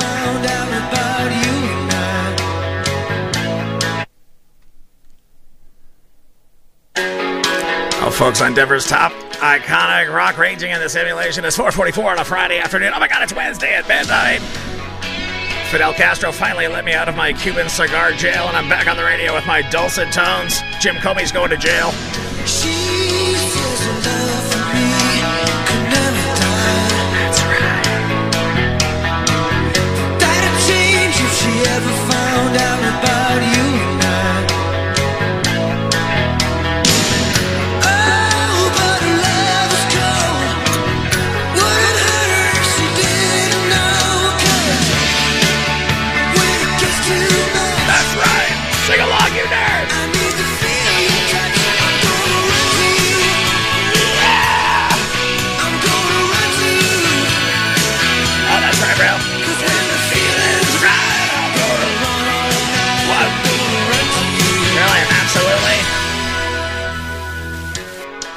found out about you and I. Well, folks, on Denver's top iconic rock, raging in the simulation. It's 4:44 on a Friday afternoon. Oh my God, it's Wednesday at midnight. Fidel Castro finally let me out of my Cuban cigar jail, and I'm back on the radio with my dulcet tones. Jim Comey's going to jail. She feels love for me, could never die. That's right. That'd change if she ever found out about you and I. Oh, but her love was cold. Wouldn't hurt her if she didn't know. Cause when it gets too much. That's right. Sing along, you nerds. I need to feel you touch.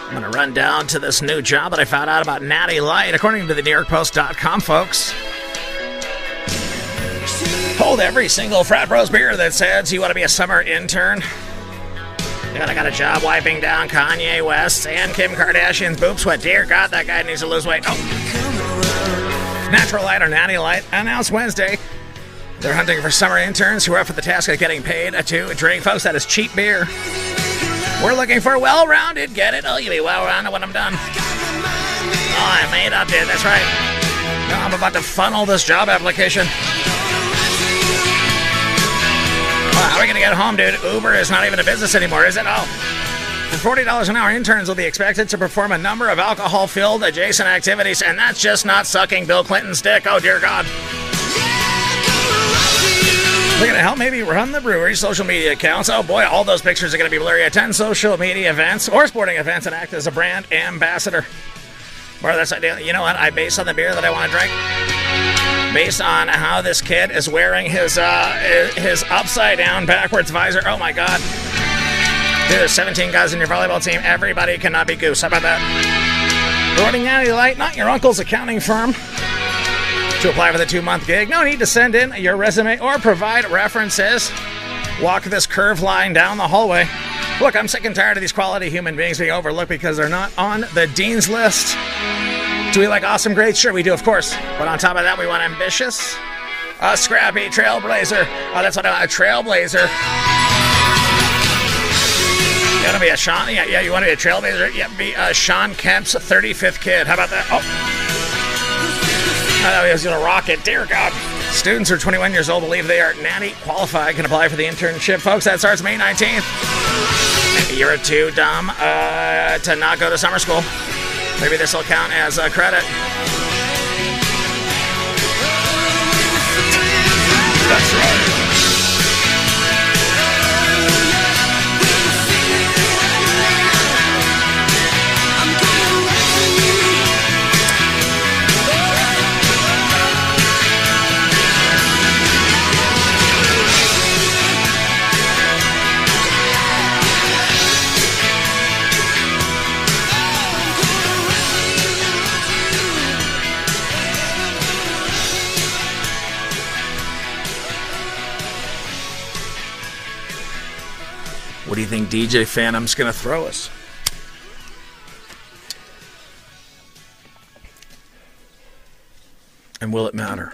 I'm going to run down to this new job that I found out about Natty Light, according to the NewYorkPost.com, folks. Hold every single frat bro's beer that says you want to be a summer intern. And I got a job wiping down Kanye West and Kim Kardashian's boob sweat. Dear God, that guy needs to lose weight. Oh. Natural Light or Natty Light announced Wednesday. They're hunting for summer interns who are up for the task of getting paid to drink. Folks, that is cheap beer. We're looking for well-rounded. Get it? Oh, you'll be well-rounded when I'm done. Oh, I made up, dude. That's right. No, I'm about to funnel this job application. Well, how are we going to get home, dude? Uber is not even a business anymore, is it? Oh. For $40 an hour, interns will be expected to perform a number of alcohol-filled adjacent activities, and that's just not sucking Bill Clinton's dick. Oh, dear God. They're going to help maybe run the brewery's social media accounts. Oh boy, all those pictures are going to be blurry. Attend social media events or sporting events and act as a brand ambassador. Well, that's ideal. You know what? I base on the beer that I want to drink. Based on how this kid is wearing his upside down backwards visor. Oh my God. Dude, there's 17 guys in your volleyball team. Everybody cannot be goose. How about that? Boarding Natty Light, not your uncle's accounting firm. To apply for the 2-month gig, no need to send in your resume or provide references. Walk this curve line down the hallway. Look, I'm sick and tired of these quality human beings being overlooked because they're not on the dean's list. Do we like awesome grades? Sure, we do, of course. But on top of that, we want ambitious, a scrappy trailblazer. Oh, that's what I want, a trailblazer. You want to be a Sean? Yeah, you want to be a trailblazer? Yeah, be Sean Kemp's 35th kid. How about that? Oh. I thought he was going to rock it. Dear God. Students who are 21 years old believe they are natty qualified can apply for the internship. Folks, that starts May 19th. Maybe you're too dumb to not go to summer school. Maybe this will count as a credit. That's right. What do you think DJ Phantom's going to throw us? And will it matter?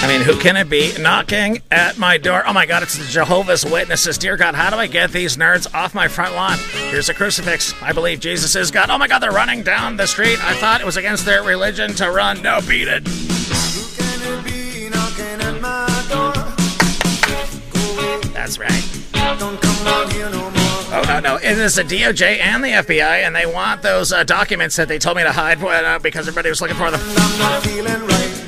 I mean, who can it be knocking at my door? Oh my God, it's the Jehovah's Witnesses. Dear God, how do I get these nerds off my front lawn? Here's a crucifix. I believe Jesus is God. Oh my God, they're running down the street. I thought it was against their religion to run. No, beat it. That's right. Don't come out here no more. Oh, no. It is the DOJ and the FBI, and they want those documents that they told me to hide because everybody was looking for them. I'm not feeling right.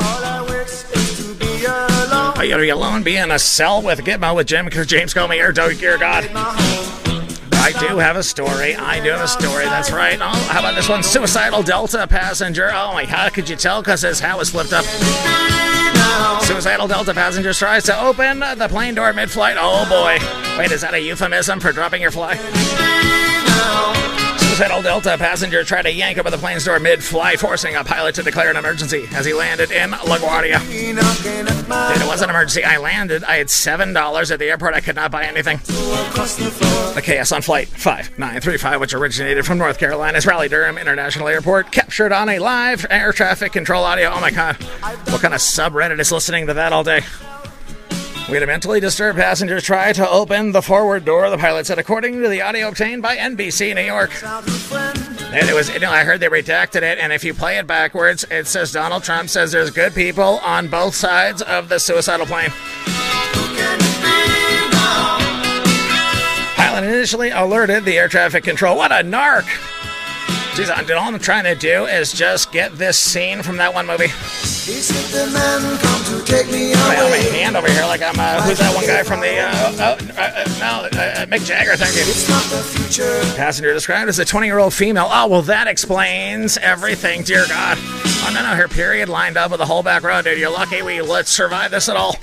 All I wish is to be alone. Oh, you gotta be alone, be in a cell with Gitmo with James Comey, or dear God. I do have a story. That's right. Oh, how about this one? Suicidal Delta passenger. Oh, my, how could you tell? Because his hat was flipped up. Suicidal Delta passenger tries to open the plane door mid-flight. Oh, boy. Wait, is that a euphemism for dropping your fly? Seattle Delta passenger tried to yank open the plane's door mid-flight, forcing a pilot to declare an emergency as he landed in LaGuardia. It wasn't an emergency. I landed. I had $7 at the airport. I could not buy anything. The chaos on Flight 5935, which originated from North Carolina's Raleigh-Durham International Airport, captured on a live air traffic control audio. Oh, my God. What kind of subreddit is listening to that all day? We had a mentally disturbed passenger try to open the forward door, the pilot said, according to the audio obtained by NBC New York. And it was, you know, I heard they redacted it, and if you play it backwards, it says Donald Trump says there's good people on both sides of the suicidal plane. Pilot initially alerted the air traffic control. What a narc! Jeez, all I'm trying to do is just get this scene from that one movie. I have my hand over here like I'm, who's that one guy from the, Mick Jagger, thank you. It's not the future. Passenger described as a 20-year-old female. Oh, well, that explains everything, dear God. Oh, no, her period lined up with the whole back row, dude. You're lucky we let survive this at all.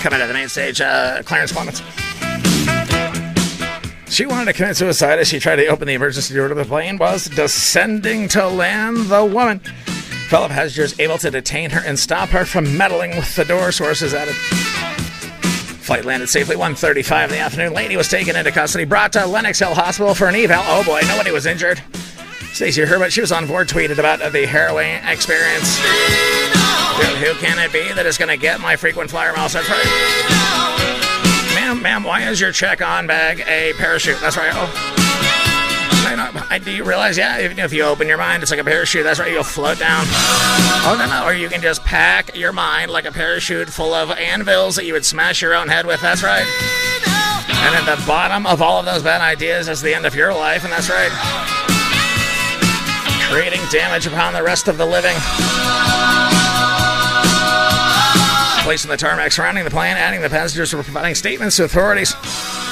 Coming to the main stage, Clarence Clemens. She wanted to commit suicide as she tried to open the emergency door to the plane was descending to land the woman. Philip Hedger is able to detain her and stop her from meddling with the door, sources added. Flight landed safely 1:35 in the afternoon. Lady was taken into custody, brought to Lenox Hill Hospital for an eval. Oh boy, nobody was injured. Stacy Herbott, she was on board, tweeted about the heroin experience. Dude, who can it be that is going to get my frequent flyer mouse? That's right. Ma'am, why is your check-on bag a parachute? That's right. Oh, do you realize? Yeah, even if you open your mind, it's like a parachute. That's right. You'll float down. Oh no, or you can just pack your mind like a parachute full of anvils that you would smash your own head with. That's right. And at the bottom of all of those bad ideas is the end of your life, and that's right. Creating damage upon the rest of the living. Placed in the tarmac surrounding the plane, adding the passengers were providing statements to authorities.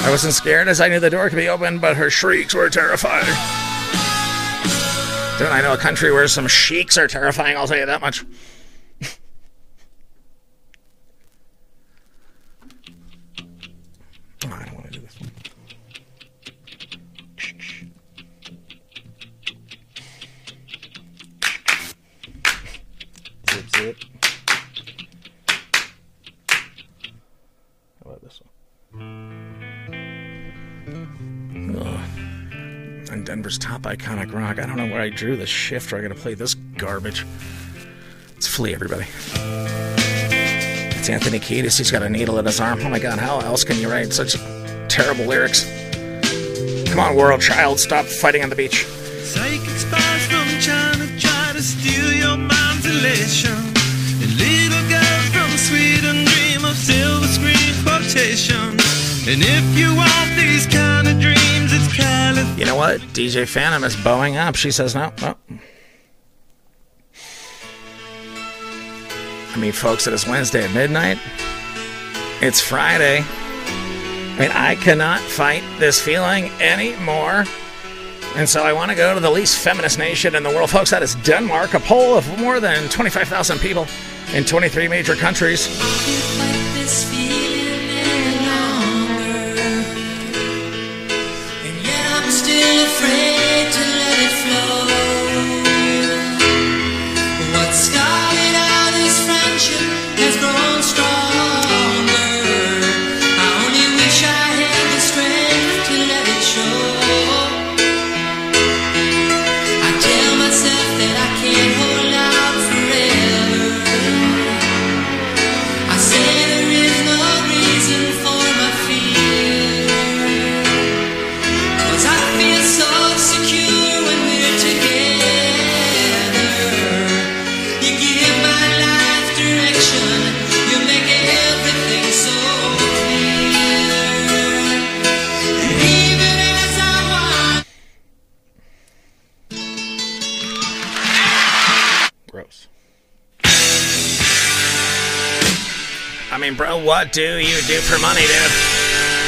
I wasn't scared as I knew the door could be opened, but her shrieks were terrifying. Don't I know a country where some sheiks are terrifying, I'll tell you that much. Oh, I don't want to do this one. Zip, zip. On Denver's top iconic rock. I don't know where I drew the shift where I gotta play this garbage. It's Flea, everybody. It's Anthony Kiedis. He's got a needle in his arm. Oh my God, how else can you write such terrible lyrics? Come on, world child, stop fighting on the beach. Psychic spies from China try to steal your mind's elation. A little girl from Sweden dream of silver screen quotation. And if you want these kind of dreams, it's kind of... You know what? DJ Phantom is bowing up. She says no. Oh. I mean, folks, it is Wednesday at midnight. It's Friday. I mean, I cannot fight this feeling anymore. And so I want to go to the least feminist nation in the world. Folks, that is Denmark. A poll of more than 25,000 people in 23 major countries. Bro, what do you do for money, dude?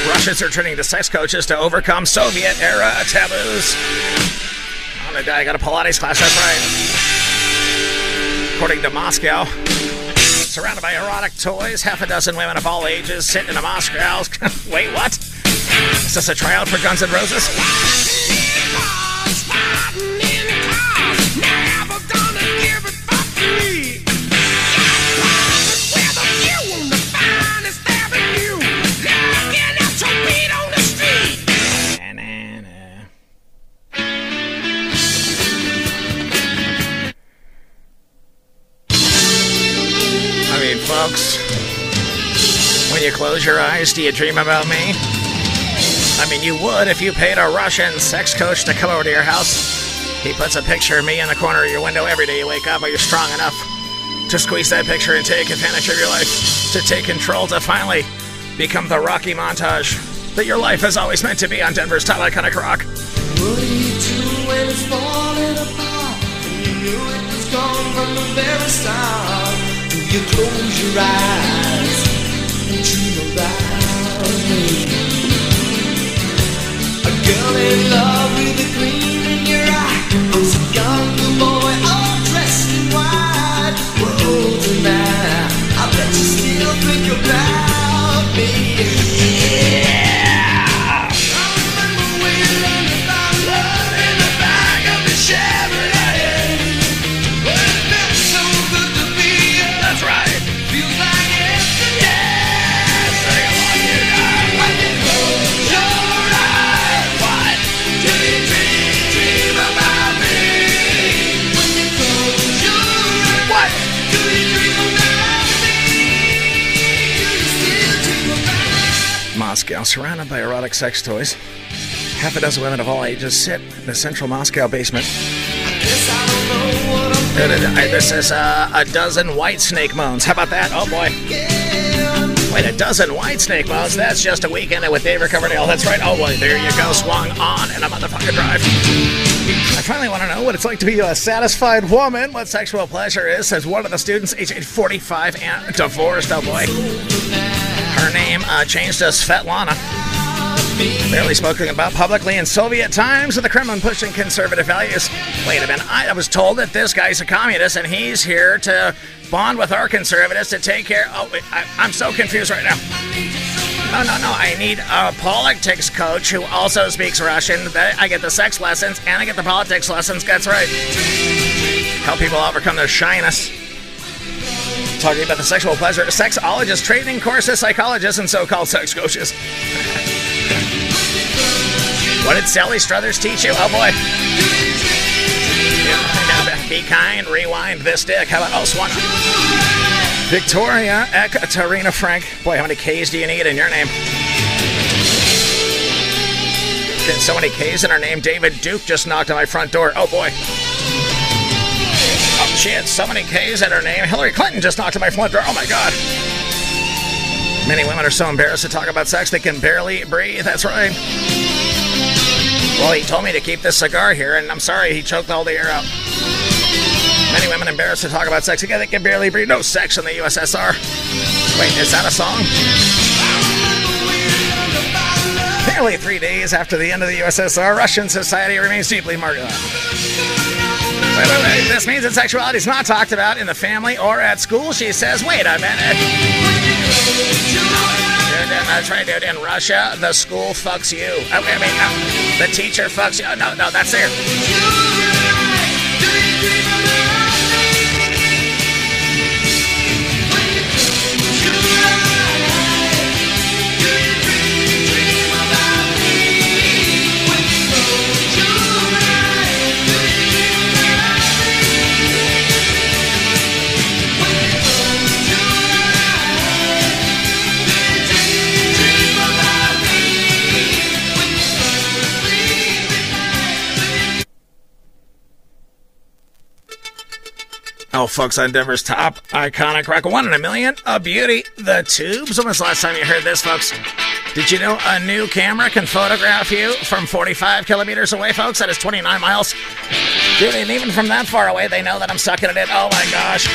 Russians are turning to sex coaches to overcome Soviet-era taboos. I'm gonna die. I got a Pilates class, that's right. According to Moscow, surrounded by erotic toys, half a dozen women of all ages sit in a Moscow. Wait, what? us a tryout for Guns N' Roses? When you close your eyes, do you dream about me? I mean, you would if you paid a Russian sex coach to come over to your house. He puts a picture of me in the corner of your window every day you wake up, but you're strong enough to squeeze that picture and take advantage of your life, to take control, to finally become the Rocky montage that your life is always meant to be on Denver's Top Iconic Rock. What do you do when it's falling apart? You knew it was gone from the very start. You close your eyes and dream about me. A girl in love with the gleam in your eye. I'm so young, the boy, all dressed in white. We're older now. I bet you still think about me. Yeah. I remember we learned about love in the back of the Chevrolet. Moscow, surrounded by erotic sex toys. Half a dozen women of all ages sit in the central Moscow basement. This is a dozen White Snake moans. How about that? Oh boy. Wait, a dozen White Snake moans? That's just a weekend with David Coverdale. That's right. Oh boy, there you go. Swung on in a motherfucking drive. I finally want to know what it's like to be a satisfied woman, what sexual pleasure is, says one of the students, aged 45 and divorced. Oh boy. Her name changed to Svetlana. Barely spoken about publicly in Soviet times, with the Kremlin pushing conservative values. Wait a minute, I was told that this guy's a communist and he's here to bond with our conservatives to take care... Oh, I'm so confused right now. No, I need a politics coach who also speaks Russian. I get the sex lessons and I get the politics lessons, that's right. Help people overcome their shyness. Talking about the sexual pleasure, sexologists, training courses, psychologists, and so-called sex coaches. What did Sally Struthers teach you? Oh, boy. Be kind, rewind this dick. How about Oswana? Victoria Ekaterina Frank. Boy, how many Ks do you need in your name? Did so many Ks in her name, David Duke just knocked on my front door. Oh, boy. Oh, she had so many K's in her name. Hillary Clinton just knocked on my front door. Oh, my God. Many women are so embarrassed to talk about sex they can barely breathe. That's right. Well, he told me to keep this cigar here, and I'm sorry he choked all the air out. Many women embarrassed to talk about sex again. They can barely breathe. No sex in the USSR. Wait, is that a song? Barely 3 days after the end of the USSR, Russian society remains deeply marginalized. Wait. This means that sexuality is not talked about in the family or at school, she says. Wait a minute. That's right, dude. In Russia, the school fucks you. I mean, the teacher fucks you. Oh, no, that's there. Oh, folks, on Denver's Top Iconic Rock, 1 in a million, a beauty, the Tubes. When was the last time you heard this, folks? Did you know a new camera can photograph you from 45 kilometers away, folks? That is 29 miles. Dude, and even from that far away, they know that I'm sucking it in. Oh, my gosh.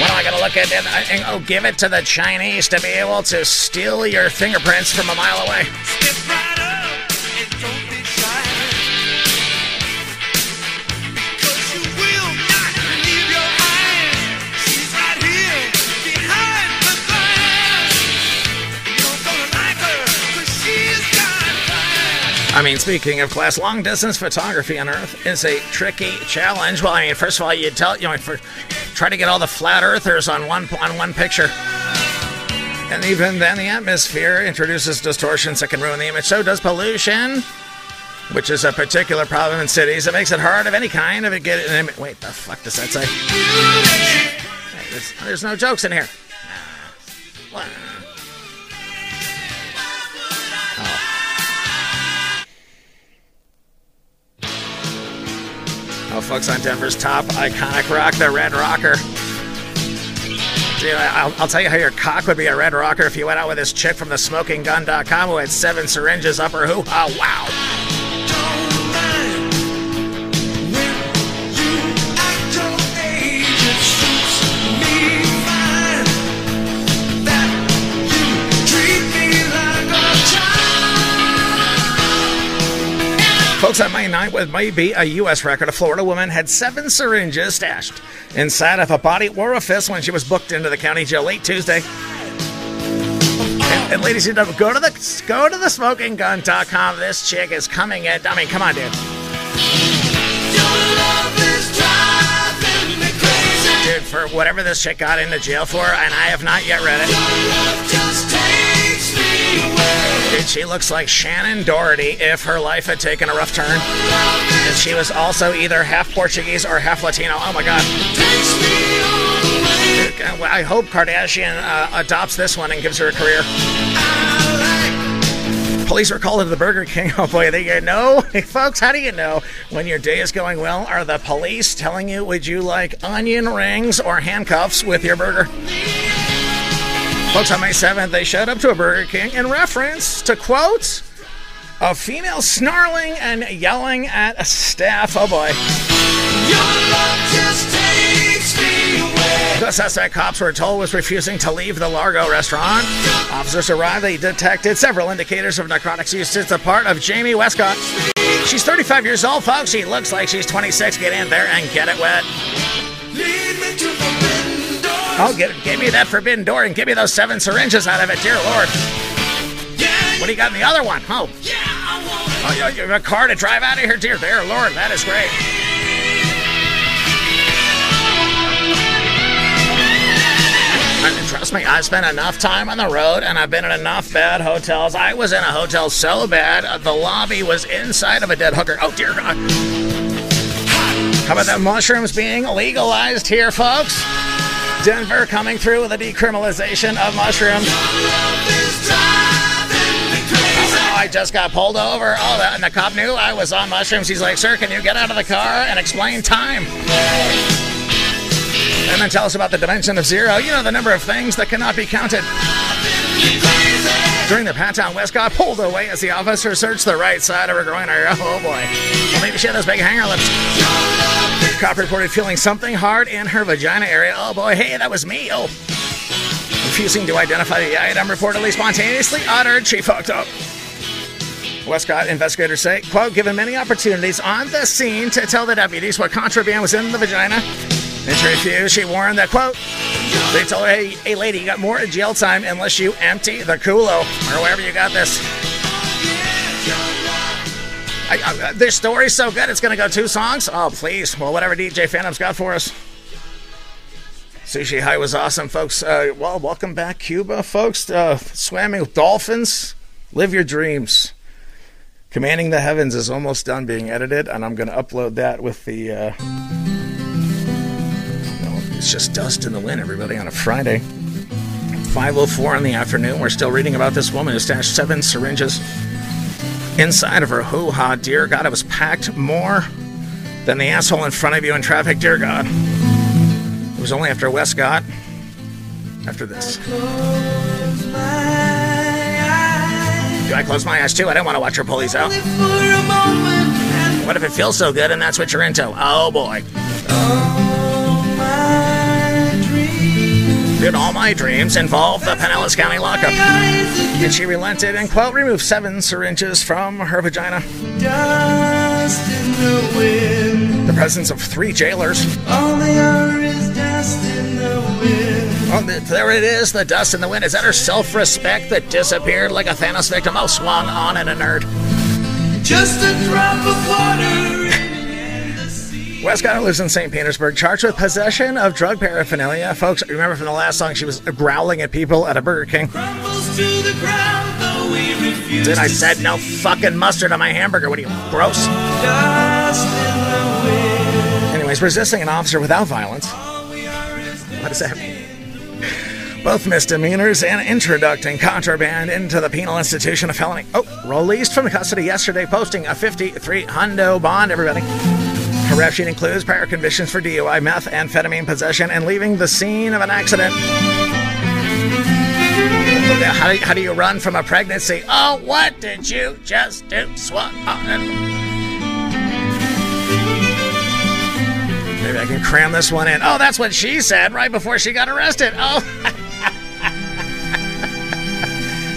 When am I going to look at it? Oh, give it to the Chinese to be able to steal your fingerprints from a mile away. Step right up and don't be shy. I mean, speaking of class, long-distance photography on Earth is a tricky challenge. Well, I mean, first of all, try to get all the flat earthers on one picture. And even then, the atmosphere introduces distortions that can ruin the image. So does pollution, which is a particular problem in cities. It makes it hard of any kind of get an image. Wait, the fuck does that say? There's no jokes in here. Oh, folks, I'm Denver's top iconic rock, the Red Rocker. Dude, I'll tell you how your cock would be a Red Rocker if you went out with this chick from the smokinggun.com who had 7 syringes up her hoo ha. Folks, on May 9th, what may be a U.S. record, a Florida woman had 7 syringes stashed inside of a body orifice when she was booked into the county jail late Tuesday. And ladies and gentlemen, go to the smokinggun.com. This chick is coming in. I mean, come on, dude. Your love is driving me crazy. Dude, for whatever this chick got into jail for, and I have not yet read it. Your love just takes me away. Dude, she looks like Shannon Doherty if her life had taken a rough turn. And she was also either half Portuguese or half Latino. Oh, my God. Dude, I hope Kardashian adopts this one and gives her a career. Police were called into the Burger King. Oh, boy, you know? Hey, folks, how do you know when your day is going well? Are the police telling you, would you like onion rings or handcuffs with your burger? Folks, on May 7th, they showed up to a Burger King in reference to, quote, a female snarling and yelling at a staff. Oh, boy. Your love just takes me away. The suspect, cops were told, was refusing to leave the Largo restaurant. Officers arrived. They detected several indicators of narcotics use. It's the part of Jamie Westcott. She's 35 years old, folks. She looks like she's 26. Get in there and get it wet. Lead me to the oh, give me that forbidden door and give me those 7 syringes out of it, dear Lord. Yeah. What do you got in the other one? Oh, yeah, you have a car to drive out of here, dear Lord. That is great. I mean, trust me, I spent enough time on the road and I've been in enough bad hotels. I was in a hotel so bad, the lobby was inside of a dead hooker. Oh, dear God. How about the mushrooms being legalized here, folks? Denver coming through with a decriminalization of mushrooms. Oh, I just got pulled over. Oh, and the cop knew I was on mushrooms. He's like, sir, can you get out of the car and explain time? And then tell us about the dimension of zero. You know, the number of things that cannot be counted. During the pat-down, Westcott pulled away as the officer searched the right side of her groin area. Oh, boy. Well, maybe she had those big hanger lips. Cop reported feeling something hard in her vagina area. Oh, boy. Hey, that was me. Oh. Refusing to identify the item reportedly spontaneously uttered. She fucked up. Westcott investigators say, quote, given many opportunities on the scene to tell the deputies what contraband was in the vagina, and she refused. She warned that, quote, they told her, hey, lady, you got more jail time unless you empty the culo or wherever you got this. This story's so good, it's going to go 2 songs? Oh, please. Well, whatever DJ Phantom's got for us. Sushi High was awesome, folks. Well, welcome back, Cuba, folks. Swimming with dolphins. Live your dreams. Commanding the Heavens is almost done being edited, and I'm going to upload that with the... it's just dust in the wind, everybody, on a Friday. 5:04 in the afternoon. We're still reading about this woman who stashed 7 syringes inside of her hoo-ha. Dear God, it was packed more than the asshole in front of you in traffic. Dear God. It was only after Westcott. After this. I close my eyes, too? I don't want to watch your pulleys out. What if it feels so good and that's what you're into? Oh, boy. Dude, all my dreams involved the Pinellas County lockup. And she relented and, quote, removed 7 syringes from her vagina. Dust in the wind. The presence of 3 jailers. All they are is dust in the wind. Oh, there it is, the dust in the wind. Is that her self-respect that disappeared like a Thanos victim? Oh, swung on and a nerd. Just a drop of water in the sea. West Cotter lives in St. Petersburg, charged with possession of drug paraphernalia. Folks, remember from the last song, she was growling at people at a Burger King. Crumbles to the ground, though we refuse. Then I said no fucking mustard on my hamburger. What are you, gross? Anyways, resisting an officer without violence. What does that mean? Both misdemeanors and introducing contraband into the penal institution, a felony. Oh, released from custody yesterday, posting a 53 hundo bond, everybody. Her rap sheet includes prior convictions for DUI, methamphetamine possession, and leaving the scene of an accident. How do you run from a pregnancy? Oh, what did you just do? Swat on it. Maybe I can cram this one in. Oh, that's what she said right before she got arrested. Oh.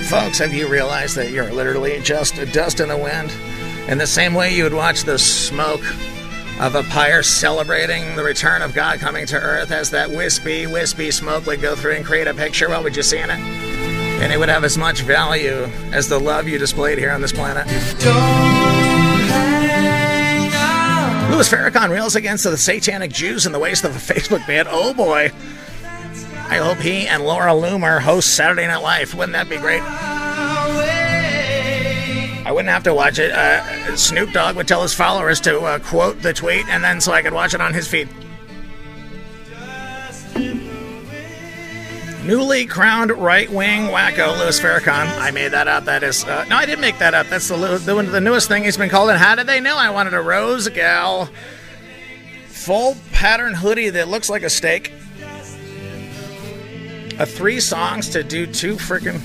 Folks, have you realized that you're literally just a dust in the wind? In the same way you would watch the smoke of a pyre celebrating the return of God coming to earth, as that wispy, wispy smoke would go through and create a picture, what would you see in it? And it would have as much value as the love you displayed here on this planet. Louis Farrakhan rails against the satanic Jews in the waste of a Facebook ban. Oh boy. I hope he and Laura Loomer host Saturday Night Live. Wouldn't that be great? I wouldn't have to watch it. Snoop Dogg would tell his followers to quote the tweet, and then so I could watch it on his feed. Newly crowned right-wing wacko Louis Farrakhan. I made that up. That is... no, I didn't make that up. That's the newest thing he's been called. And how did they know I wanted a rose gal? Full pattern hoodie that looks like a steak. Three songs to do two freaking.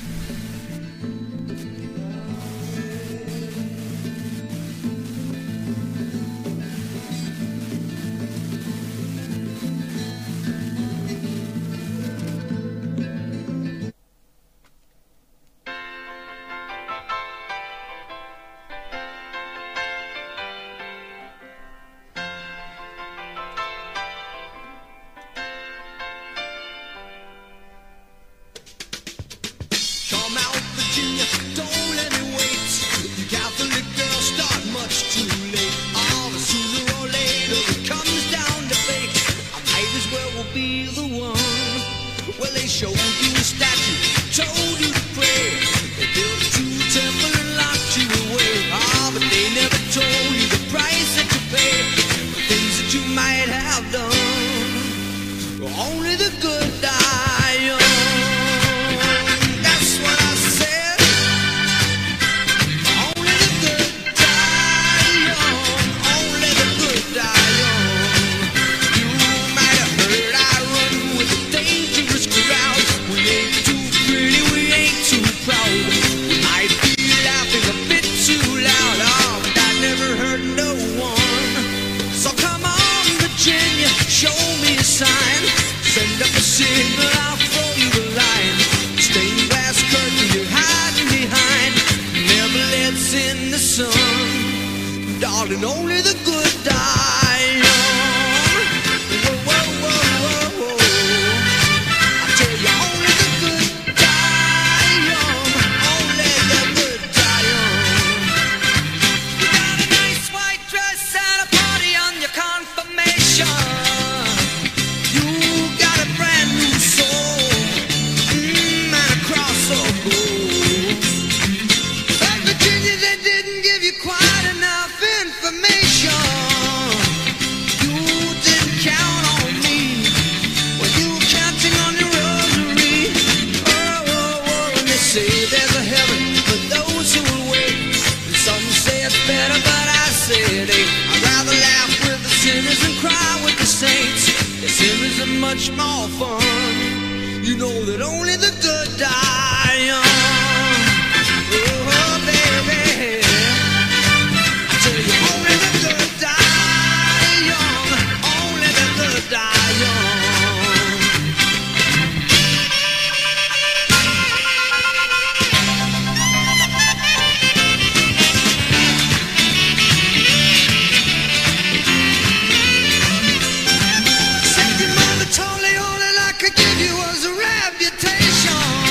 Give you was a reputation.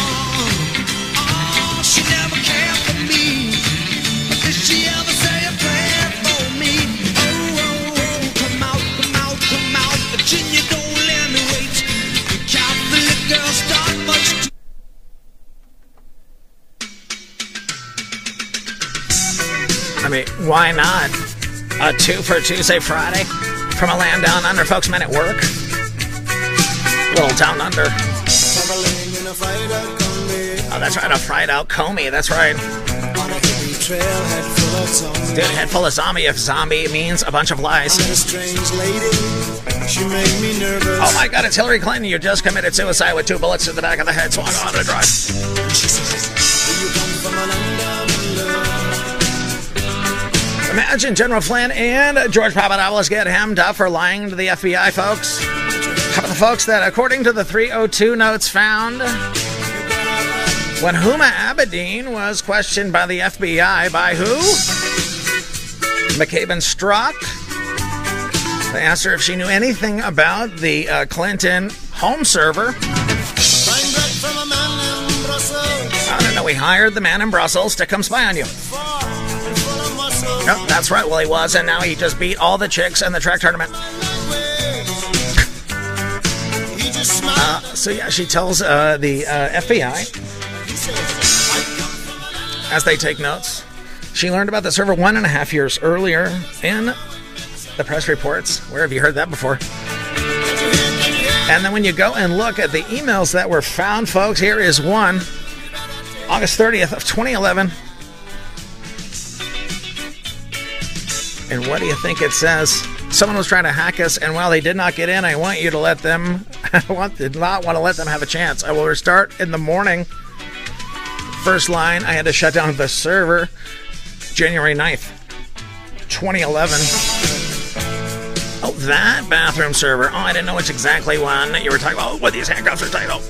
I mean, why not? A two for Tuesday, Friday from a land down under, folks. Men at work, little down under. Oh, that's right, a fried out Comey. That's right. Dude, head full of zombie. If zombie means a bunch of lies. Oh my God, it's Hillary Clinton. You just committed suicide with 2 bullets to the back of the head. So I'm on a drive. Imagine General Flynn and George Papadopoulos get hemmed up for lying to the FBI, folks. How about the folks that, according to the 302 notes found, when Huma Abedin was questioned by the FBI, by who? McCabe and Strzok. They asked her if she knew anything about the Clinton home server. I don't know. We hired the man in Brussels to come spy on you. Nope, that's right. Well, he was, and now he just beat all the chicks in the track tournament. So, yeah, she tells the FBI... As they take notes, she learned about the server 1.5 years earlier in the press reports. Where have you heard that before? And then when you go and look at the emails that were found, folks, here is one, August 30th of 2011. And what do you think it says? Someone was trying to hack us, and while they did not get in, I want you to let them, did not want to let them have a chance. I will restart in the morning. First line, I had to shut down the server January 9th, 2011. Oh, that bathroom server. Oh, I didn't know which exactly one you were talking about. What these handcuffs are tied up.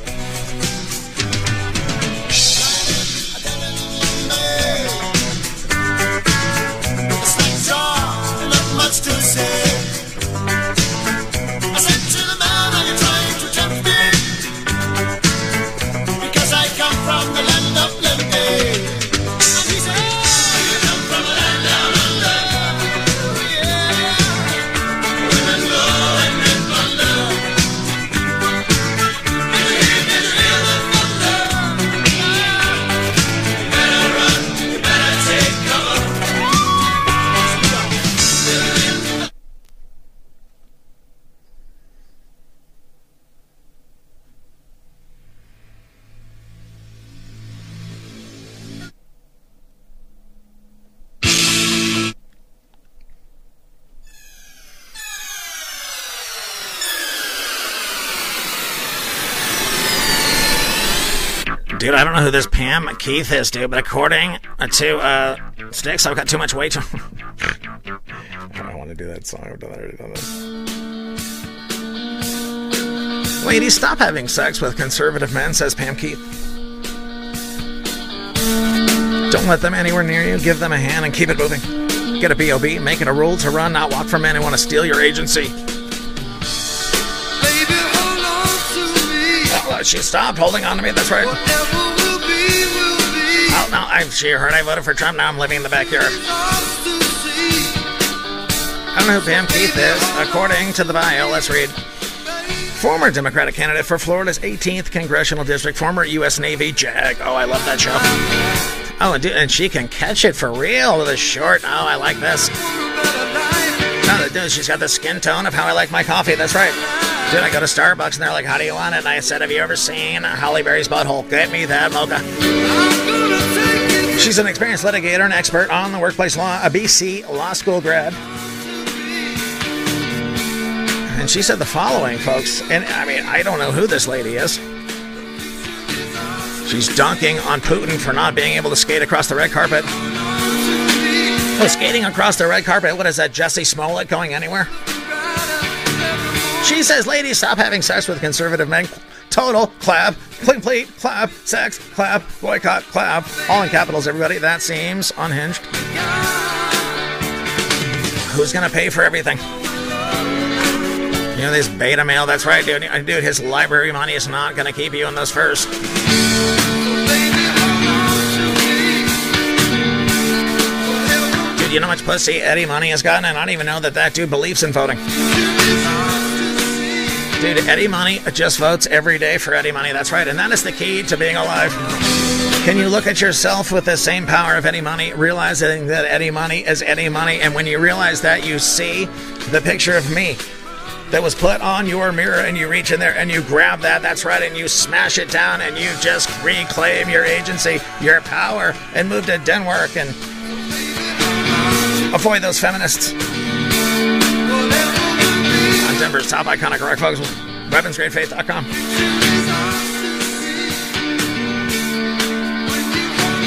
Dude, I don't know who this Pam Keith is, dude, but according to Sticks, I've got too much weight. I don't want to do that song. I've already done that. Ladies, stop having sex with conservative men, says Pam Keith. Don't let them anywhere near you. Give them a hand and keep it moving. Get a B.O.B. Make it a rule to run, not walk from men who want to steal your agency. She stopped holding on to me. That's right. Will be. Oh, no. She heard I voted for Trump. Now I'm living in the backyard. I don't know who Pam Keith is. According to the bio, let's read. Former Democratic candidate for Florida's 18th Congressional District. Former U.S. Navy JAG. Oh, I love that show. Oh, and she can catch it for real with a short. Oh, I like this. Oh, dude, she's got the skin tone of how I like my coffee. That's right. Dude, I go to Starbucks and they're like, how do you want it? And I said, have you ever seen Halle Berry's butthole? Get me that mocha. She's an experienced litigator, an expert on the workplace law, a BC law school grad. And she said the following, folks. And I mean, I don't know who this lady is. She's dunking on Putin for not being able to skate across the red carpet. Oh, skating across the red carpet? What is that, Jesse Smollett going anywhere? She says, ladies, stop having sex with conservative men. Total, clap, complete, clap, sex, clap, boycott, clap. All in capitals, everybody. That seems unhinged. Who's going to pay for everything? You know, this beta male, that's right, dude. Dude, his library money is not going to keep you in those first. Dude, you know how much pussy Eddie Money has gotten? And I don't even know that dude believes in voting. due to Eddie Money. Just votes every day for Eddie Money. That's right. And that is the key to being alive. Can you look at yourself with the same power of Eddie Money, realizing that Eddie Money is Eddie Money? And when you realize that, you see the picture of me that was put on your mirror, and you reach in there and you grab that. That's right. And you smash it down and you just reclaim your agency, your power, and move to Denmark and avoid those feminists. Denver's top iconic rock, folks. WeaponsGreatFaith.com.